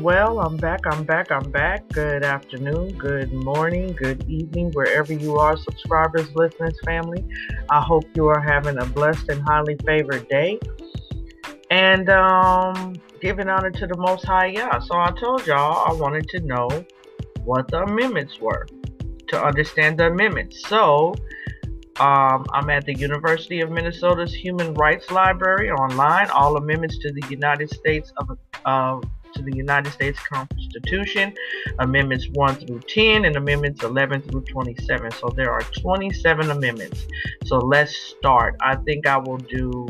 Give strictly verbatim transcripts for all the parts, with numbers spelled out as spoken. Well, I'm back, I'm back, I'm back. Good afternoon, good morning, good evening, wherever you are, subscribers, listeners, family. I hope you are having a blessed and highly favored day. And um, giving honor to the Most High, yeah. So I told y'all I wanted to know what the amendments were, to understand the amendments. So um, I'm at the University of Minnesota's Human Rights Library online. All amendments to the United States of... Uh, to the United States Constitution, amendments one through ten and amendments eleven through twenty-seven. So there are twenty-seven amendments. So let's start. I think I will do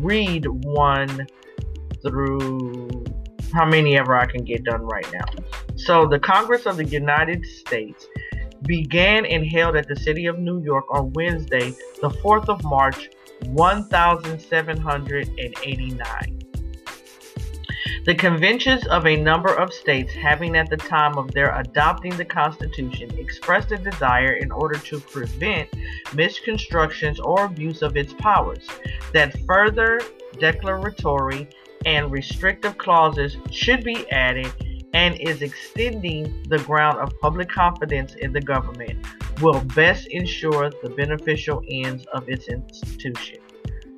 read one through how many ever I can get done right now. So the Congress of the United States began and held at the city of New York on Wednesday, the fourth of March, one thousand seven hundred eighty-nine. The conventions of a number of states, having at the time of their adopting the Constitution, expressed a desire in order to prevent misconstructions or abuse of its powers, that further declaratory and restrictive clauses should be added, and is extending the ground of public confidence in the government, will best ensure the beneficial ends of its institution.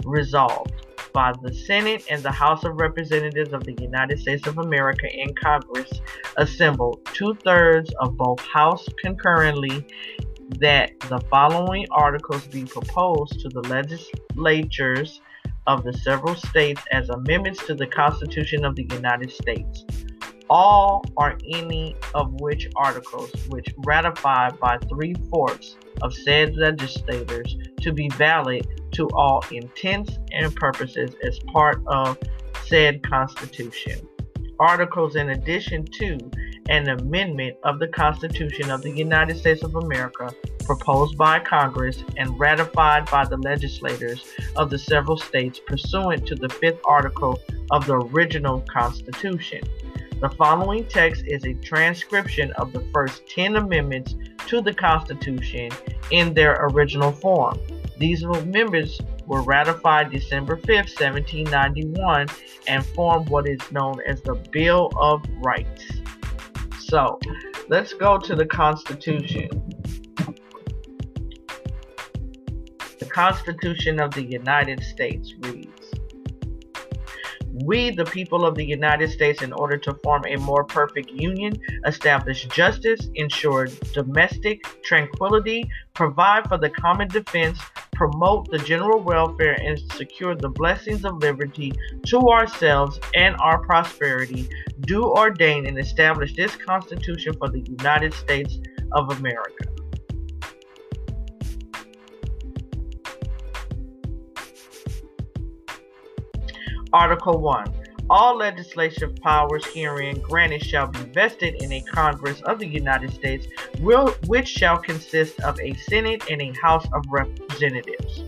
Resolved by the Senate and the House of Representatives of the United States of America and Congress assembled two-thirds of both House concurrently, that the following articles be proposed to the legislatures of the several states as amendments to the Constitution of the United States, all or any of which articles which ratified by three-fourths of said legislators to be valid to all intents and purposes as part of said Constitution. Articles in addition to an amendment of the Constitution of the United States of America proposed by Congress and ratified by the legislators of the several states pursuant to the fifth article of the original Constitution. The following text is a transcription of the first ten amendments to the Constitution in their original form. These amendments were ratified December fifth, seventeen ninety-one, and form what is known as the Bill of Rights. So, let's go to the Constitution. The Constitution of the United States reads, "We, the people of the United States, in order to form a more perfect union, establish justice, ensure domestic tranquility, provide for the common defense, promote the general welfare, and secure the blessings of liberty to ourselves and our prosperity, do ordain and establish this Constitution for the United States of America." Article one. All legislative powers herein granted shall be vested in a Congress of the United States, will, which shall consist of a Senate and a House of Representatives.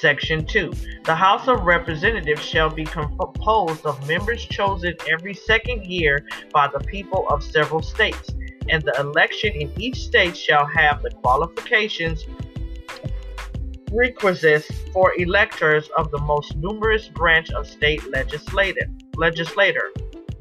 Section two. The House of Representatives shall be composed of members chosen every second year by the people of several states, and the election in each state shall have the qualifications requisites for electors of the most numerous branch of state legislative legislator.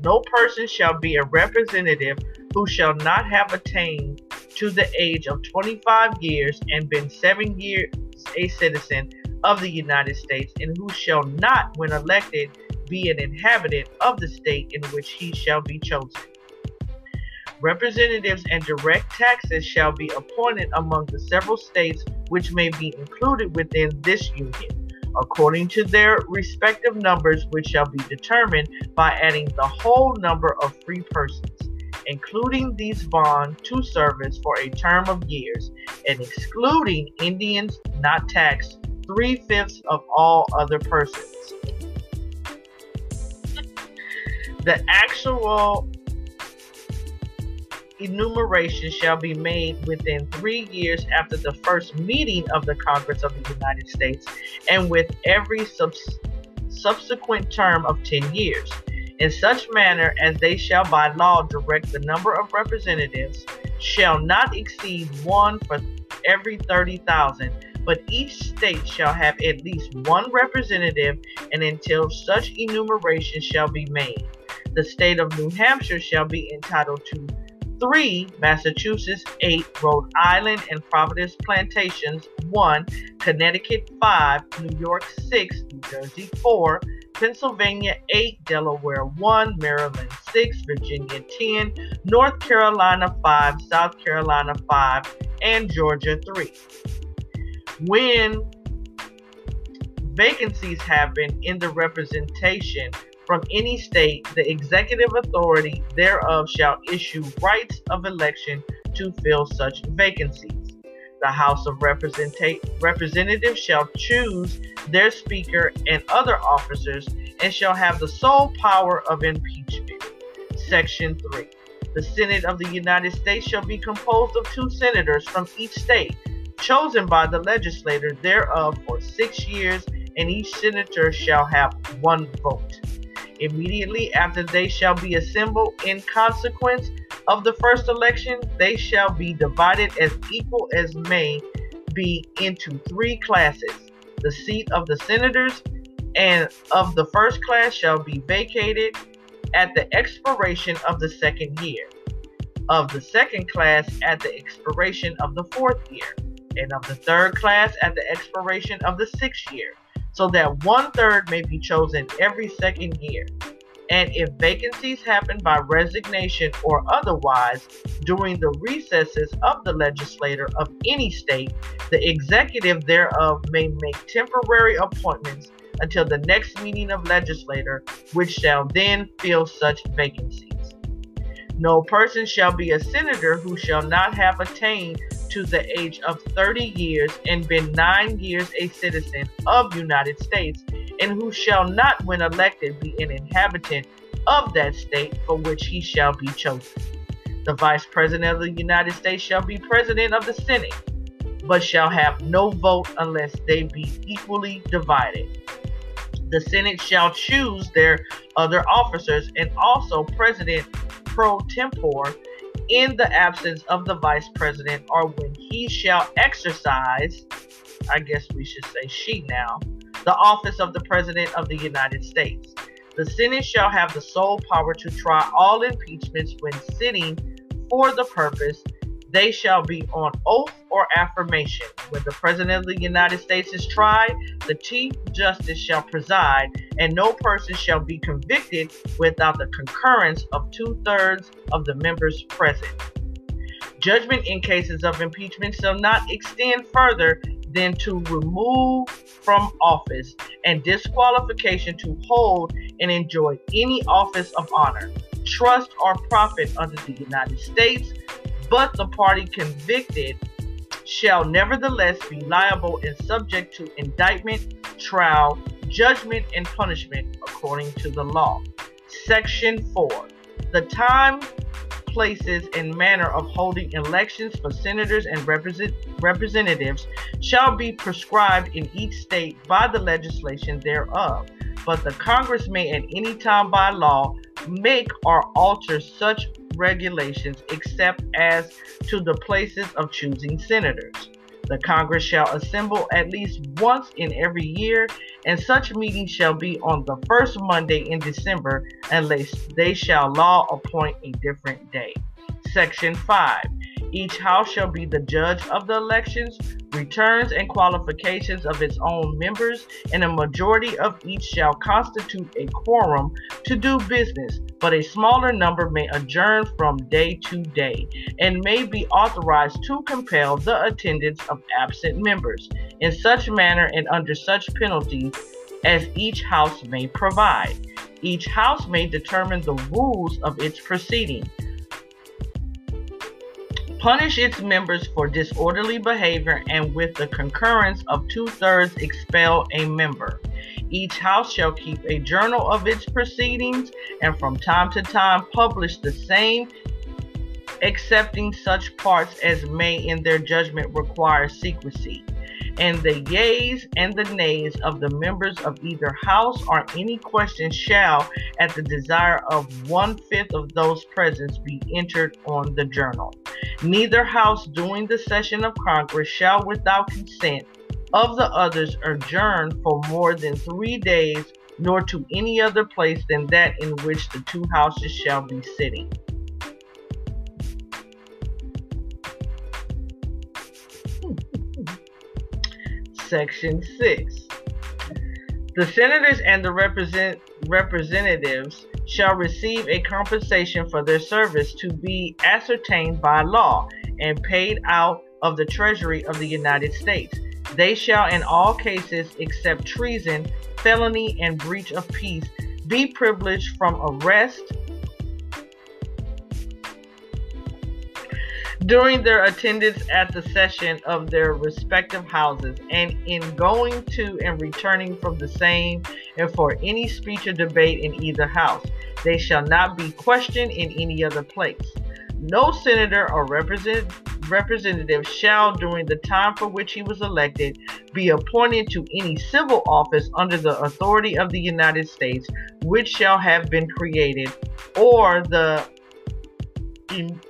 No person shall be a representative who shall not have attained to the age of twenty-five years and been seven years a citizen of the United States, and who shall not, when elected, be an inhabitant of the state in which he shall be chosen. Representatives and direct taxes shall be appointed among the several states which may be included within this union, according to their respective numbers, which shall be determined by adding the whole number of free persons, including these bond to service for a term of years, and excluding Indians not taxed, three-fifths of all other persons. The actual enumeration shall be made within three years after the first meeting of the Congress of the United States, and with every subs- subsequent term of ten years, in such manner as they shall by law direct the number of representatives shall not exceed one for every thirty thousand, but each state shall have at least one representative, and until such enumeration shall be made, the state of New Hampshire shall be entitled to three, Massachusetts, eight, Rhode Island and Providence Plantations, one, Connecticut, five, New York, six, New Jersey, four, Pennsylvania, eight, Delaware, one, Maryland, six, Virginia, ten, North Carolina, five, South Carolina, five, and Georgia, three. When vacancies happen in the representation from any state, the executive authority thereof shall issue rights of election to fill such vacancies. The House of Representatives shall choose their speaker and other officers and shall have the sole power of impeachment. Section three. The Senate of the United States shall be composed of two senators from each state, chosen by the legislature thereof for six years, and each senator shall have one vote. Immediately after they shall be assembled in consequence of the first election, they shall be divided as equal as may be into three classes. The seat of the senators and of the first class shall be vacated at the expiration of the second year, of the second class at the expiration of the fourth year, and of the third class at the expiration of the sixth year, so that one-third may be chosen every second year. And if vacancies happen by resignation or otherwise during the recesses of the legislature of any state, the executive thereof may make temporary appointments until the next meeting of legislature, which shall then fill such vacancies. No person shall be a senator who shall not have attained to the age of thirty years and been nine years a citizen of United States, and who shall not, when elected, be an inhabitant of that state for which he shall be chosen. The Vice President of the United States shall be President of the Senate, but shall have no vote unless they be equally divided. The Senate shall choose their other officers and also President pro tempore in the absence of the vice president, or when he shall exercise, I guess we should say she now, the office of the President of the United States. The Senate shall have the sole power to try all impeachments when sitting for the purpose. They shall be on oath or affirmation. When the President of the United States is tried, the Chief Justice shall preside, and no person shall be convicted without the concurrence of two-thirds of the members present. Judgment in cases of impeachment shall not extend further than to remove from office and disqualification to hold and enjoy any office of honor, trust, or profit under the United States, but the party convicted shall nevertheless be liable and subject to indictment, trial, judgment, and punishment according to the law. Section four. The time, places, and manner of holding elections for senators and represent- representatives shall be prescribed in each state by the legislation thereof, but the Congress may at any time by law make or alter such regulations except as to the places of choosing senators. The Congress shall assemble at least once in every year, and such meeting shall be on the first Monday in December, unless they shall law appoint a different day. Section five. Each house shall be the judge of the elections, returns, and qualifications of its own members, and a majority of each shall constitute a quorum to do business, but a smaller number may adjourn from day to day, and may be authorized to compel the attendance of absent members, in such manner and under such penalties as each house may provide. Each house may determine the rules of its proceeding, punish its members for disorderly behavior, and with the concurrence of two-thirds expel a member. Each house shall keep a journal of its proceedings, and from time to time publish the same, excepting such parts as may in their judgment require secrecy. And the yeas and the nays of the members of either house or any question shall, at the desire of one-fifth of those present, be entered on the journal. Neither house during the session of Congress shall, without consent of the others, adjourn for more than three days nor to any other place than that in which the two houses shall be sitting. Section six. The senators and the represent, representatives shall receive a compensation for their service to be ascertained by law and paid out of the Treasury of the United States. They shall in all cases except treason, felony, and breach of peace be privileged from arrest during their attendance at the session of their respective houses, and in going to and returning from the same, and for any speech or debate in either house. They shall not be questioned in any other place. No senator or represent, representative shall, during the time for which he was elected, be appointed to any civil office under the authority of the United States, which shall have been created, or the in,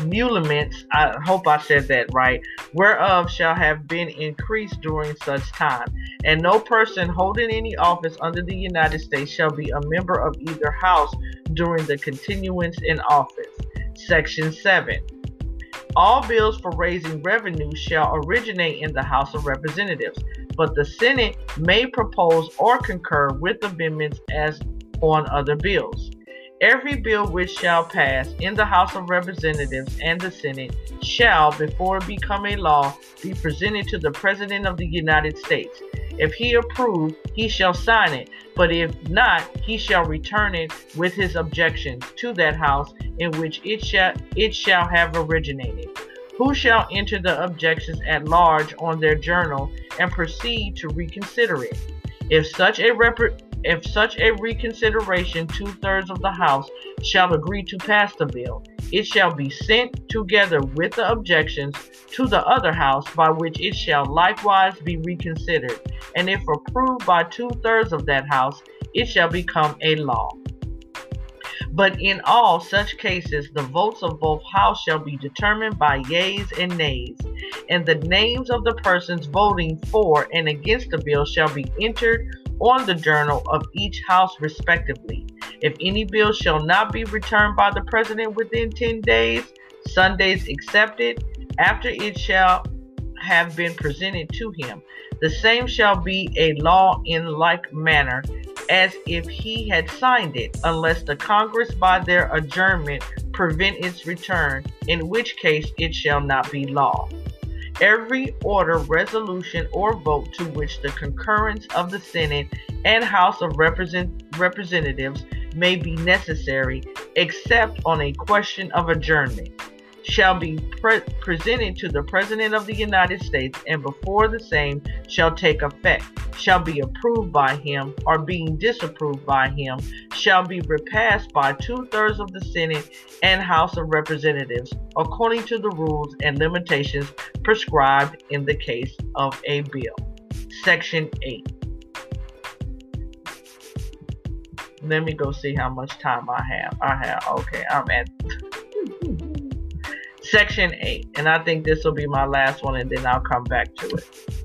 emoluments, I hope I said that right, whereof shall have been increased during such time. And no person holding any office under the United States shall be a member of either house during the continuance in office. Section seven. All bills for raising revenue shall originate in the House of Representatives, but the Senate may propose or concur with amendments as on other bills. Every bill which shall pass in the House of Representatives and the Senate shall, before it become a law, be presented to the President of the United States. If he approve, he shall sign it, but if not, he shall return it with his objections to that house in which it shall, it shall have originated, who shall enter the objections at large on their journal and proceed to reconsider it. If such a rep- If such a reconsideration, two-thirds of the House shall agree to pass the bill. It shall be sent together with the objections to the other House, by which it shall likewise be reconsidered. And if approved by two-thirds of that House, it shall become a law. But in all such cases, the votes of both houses shall be determined by yeas and nays, and the names of the persons voting for and against the bill shall be entered on the journal of each house respectively. If any bill shall not be returned by the President within ten days, Sundays excepted, after it shall have been presented to him, the same shall be a law in like manner as if he had signed it, unless the Congress by their adjournment prevent its return, in which case it shall not be law. Every order, resolution, or vote to which the concurrence of the Senate and House of Represent- Representatives may be necessary, except on a question of adjournment, shall be pre- presented to the President of the United States, and before the same shall take effect, shall be approved by him, or being disapproved by him, shall be repassed by two-thirds of the Senate and House of Representatives, according to the rules and limitations prescribed in the case of a bill. Section eight. Let me go see how much time I have. I have, okay, I'm at... Section eight, and I think this will be my last one, and then I'll come back to it.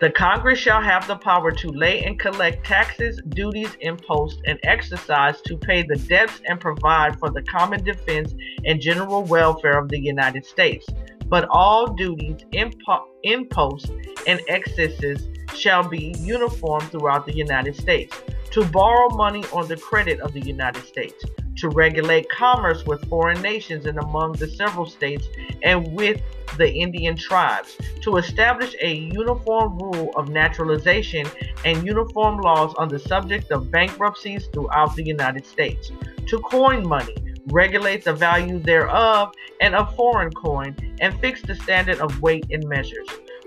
The Congress shall have the power to lay and collect taxes, duties, imposts, and exercise to pay the debts and provide for the common defense and general welfare of the United States. But all duties, impo- imposts, and excesses shall be uniform throughout the United States. To borrow money on the credit of the United States, to regulate commerce with foreign nations and among the several states and with the Indian tribes, to establish a uniform rule of naturalization and uniform laws on the subject of bankruptcies throughout the United States, to coin money, regulate the value thereof and of foreign coin, and fix the standard of weight and measures,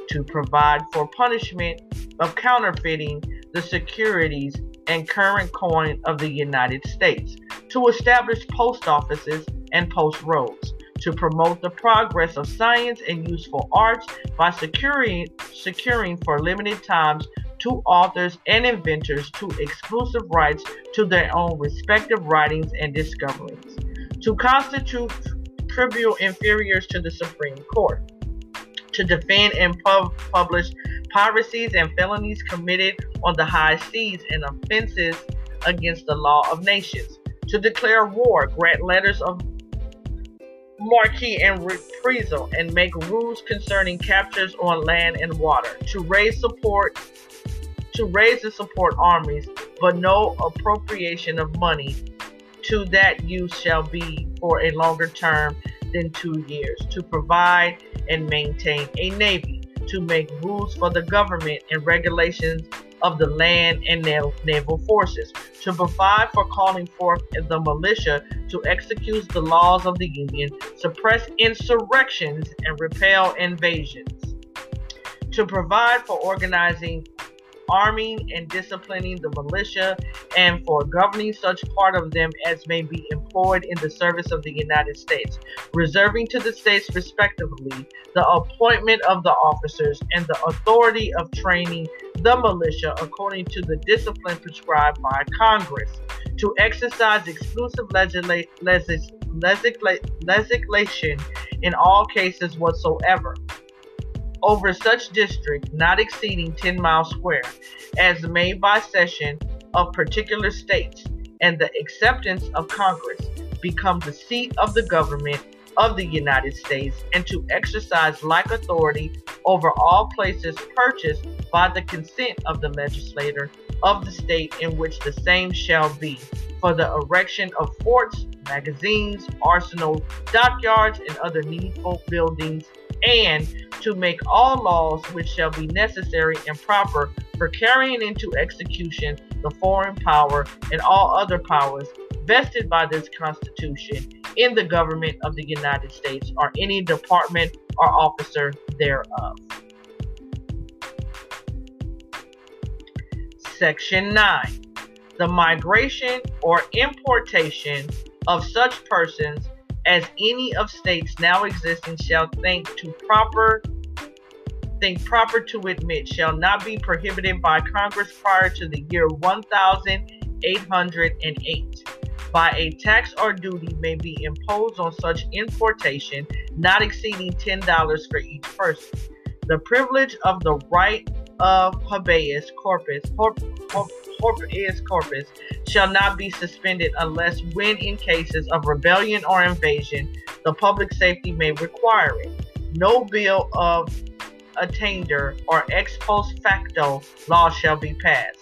to provide for punishment of counterfeiting the securities and current coin of the United States, to establish post offices and post roads, to promote the progress of science and useful arts by securing, securing for limited times to authors and inventors to exclusive rights to their own respective writings and discoveries, to constitute tribunal inferiors to the Supreme Court, to defend and pub- publish piracies and felonies committed on the high seas and offenses against the law of nations, to declare war, grant letters of marque and reprisal, and make rules concerning captures on land and water, to raise support, to raise and support armies, but no appropriation of money to that use shall be for a longer term than two years, to provide and maintain a navy, to make rules for the government and regulations of the land and naval forces, to provide for calling forth the militia, to execute the laws of the Union, suppress insurrections and repel invasions, to provide for organizing, arming, and disciplining the militia, and for governing such part of them as may be employed in the service of the United States, reserving to the states respectively the appointment of the officers and the authority of training the militia according to the discipline prescribed by Congress, to exercise exclusive legisla- legis- legisla- legislation in all cases whatsoever over such district not exceeding ten miles square, as made by session of particular states, and the acceptance of Congress become the seat of the government of the United States, and to exercise like authority over all places purchased by the consent of the legislator of the state in which the same shall be, for the erection of forts, magazines, arsenals, dockyards, and other needful buildings, and to make all laws which shall be necessary and proper for carrying into execution the foreign power and all other powers vested by this Constitution in the government of the United States or any department or officer thereof. Section nine. The migration or importation of such persons as any of states now existing shall think to proper think proper to admit shall not be prohibited by Congress prior to the year eighteen hundred eight, by a tax or duty may be imposed on such importation not exceeding ten dollars for each person. The privilege of the right of habeas corpus corp, corp, habeas corpus shall not be suspended unless when in cases of rebellion or invasion the public safety may require it. No bill of attainder or ex post facto law shall be passed.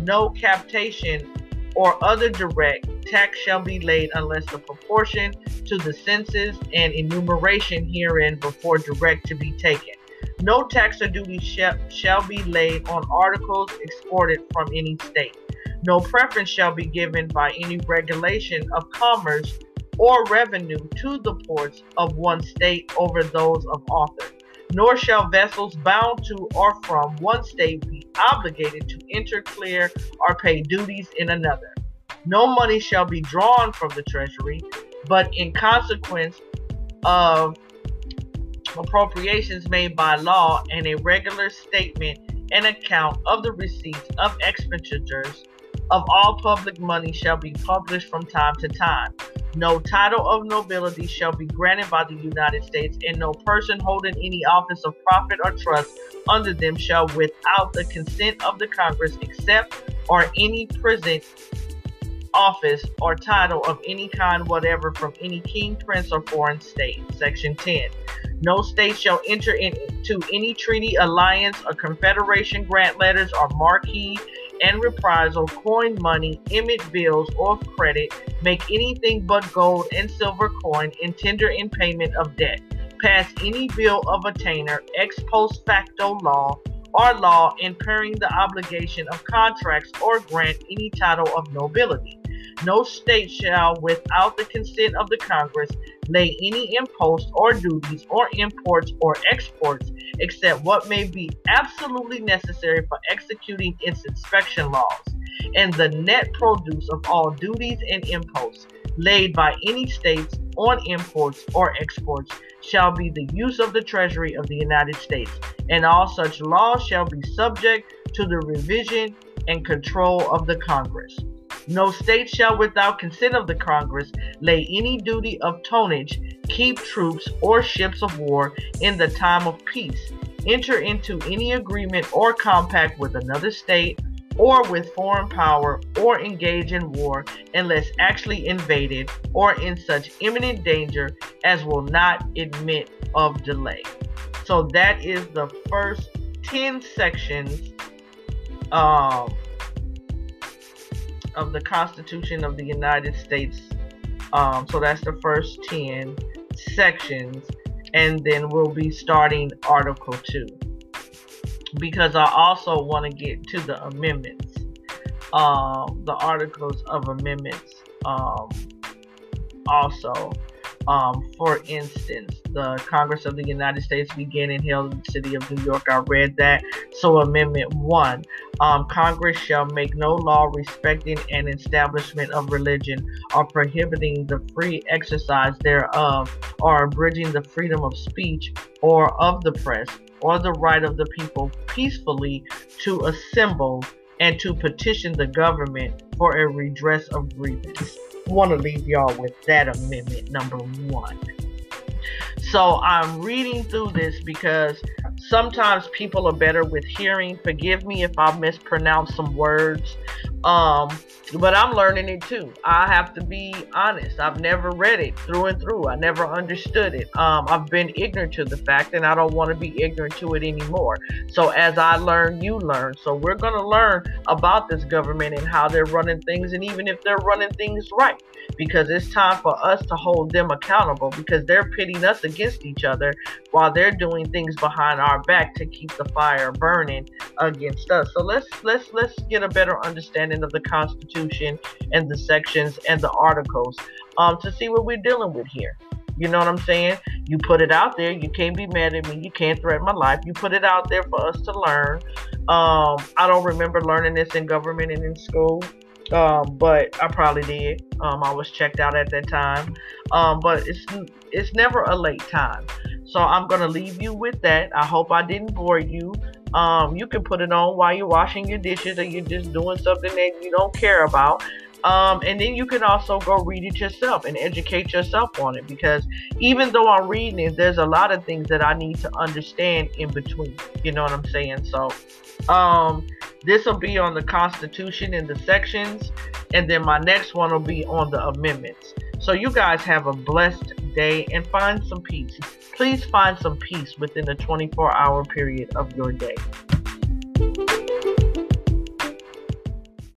No captation or other direct tax shall be laid unless the proportion to the census and enumeration herein before direct to be taken. No tax or duty shall, shall be laid on articles exported from any state. No preference shall be given by any regulation of commerce or revenue to the ports of one state over those of other. Nor shall vessels bound to or from one state be obligated to enter, clear, or pay duties in another. No money shall be drawn from the treasury, but in consequence of appropriations made by law, and a regular statement and account of the receipts of expenditures of all public money shall be published from time to time. No title of nobility shall be granted by the United States, and no person holding any office of profit or trust under them shall, without the consent of the Congress, accept or any present office or title of any kind whatever from any king, prince, or foreign state. Section ten. No state shall enter into any treaty, alliance, or confederation, grant letters, or marque and reprisal, coin money, emit bills, or credit, make anything but gold and silver coin, and tender in payment of debt, pass any bill of attainder, ex post facto law, or law impairing the obligation of contracts, or grant any title of nobility. No state shall, without the consent of the Congress, lay any imposts or duties or imports or exports except what may be absolutely necessary for executing its inspection laws, and the net produce of all duties and imposts laid by any states on imports or exports shall be the use of the Treasury of the United States, and all such laws shall be subject to the revision and control of the Congress. No state shall, without consent of the Congress, lay any duty of tonnage, keep troops or ships of war in the time of peace, enter into any agreement or compact with another state or with foreign power, or engage in war unless actually invaded or in such imminent danger as will not admit of delay. So that is the first ten sections um, of the Constitution of the United States. Um, so that's the first ten sections. And then we'll be starting Article two, because I also want to get to the amendments, uh, the articles of amendments. Um, also, um, for instance, the Congress of the United States began and held in the city of New York. I read that. So Amendment one, um, Congress shall make no law respecting an establishment of religion or prohibiting the free exercise thereof or abridging the freedom of speech or of the press, or the right of the people peacefully to assemble and to petition the government for a redress of grievance. I want to leave y'all with that amendment number one. So I'm reading through this because sometimes people are better with hearing. Forgive me if I mispronounce some words, um, but I'm learning it too. I have to be honest. I've never read it through and through. I never understood it. Um, I've been ignorant to the fact, and I don't want to be ignorant to it anymore. So as I learn, you learn. So we're going to learn about this government and how they're running things, and even if they're running things right, because it's time for us to hold them accountable, because they're pitting us against each other while they're doing things behind our back to keep the fire burning against us. So let's let's let's get a better understanding of the Constitution and the sections and the articles um, to see what we're dealing with here. You know what I'm saying? You put it out there. You can't be mad at me. You can't threaten my life. You put it out there for us to learn. Um, I don't remember learning this in government and in school. Um, but I probably did. Um, I was checked out at that time. Um, but it's it's never a late time. So I'm going to leave you with that. I hope I didn't bore you. Um, you can put it on while you're washing your dishes or you're just doing something that you don't care about. Um, and then you can also go read it yourself and educate yourself on it, because even though I'm reading it, there's a lot of things that I need to understand in between. You know what I'm saying? So um, this will be on the Constitution and the sections, and then my next one will be on the amendments. So you guys have a blessed day and find some peace. Please find some peace within a twenty-four hour period of your day.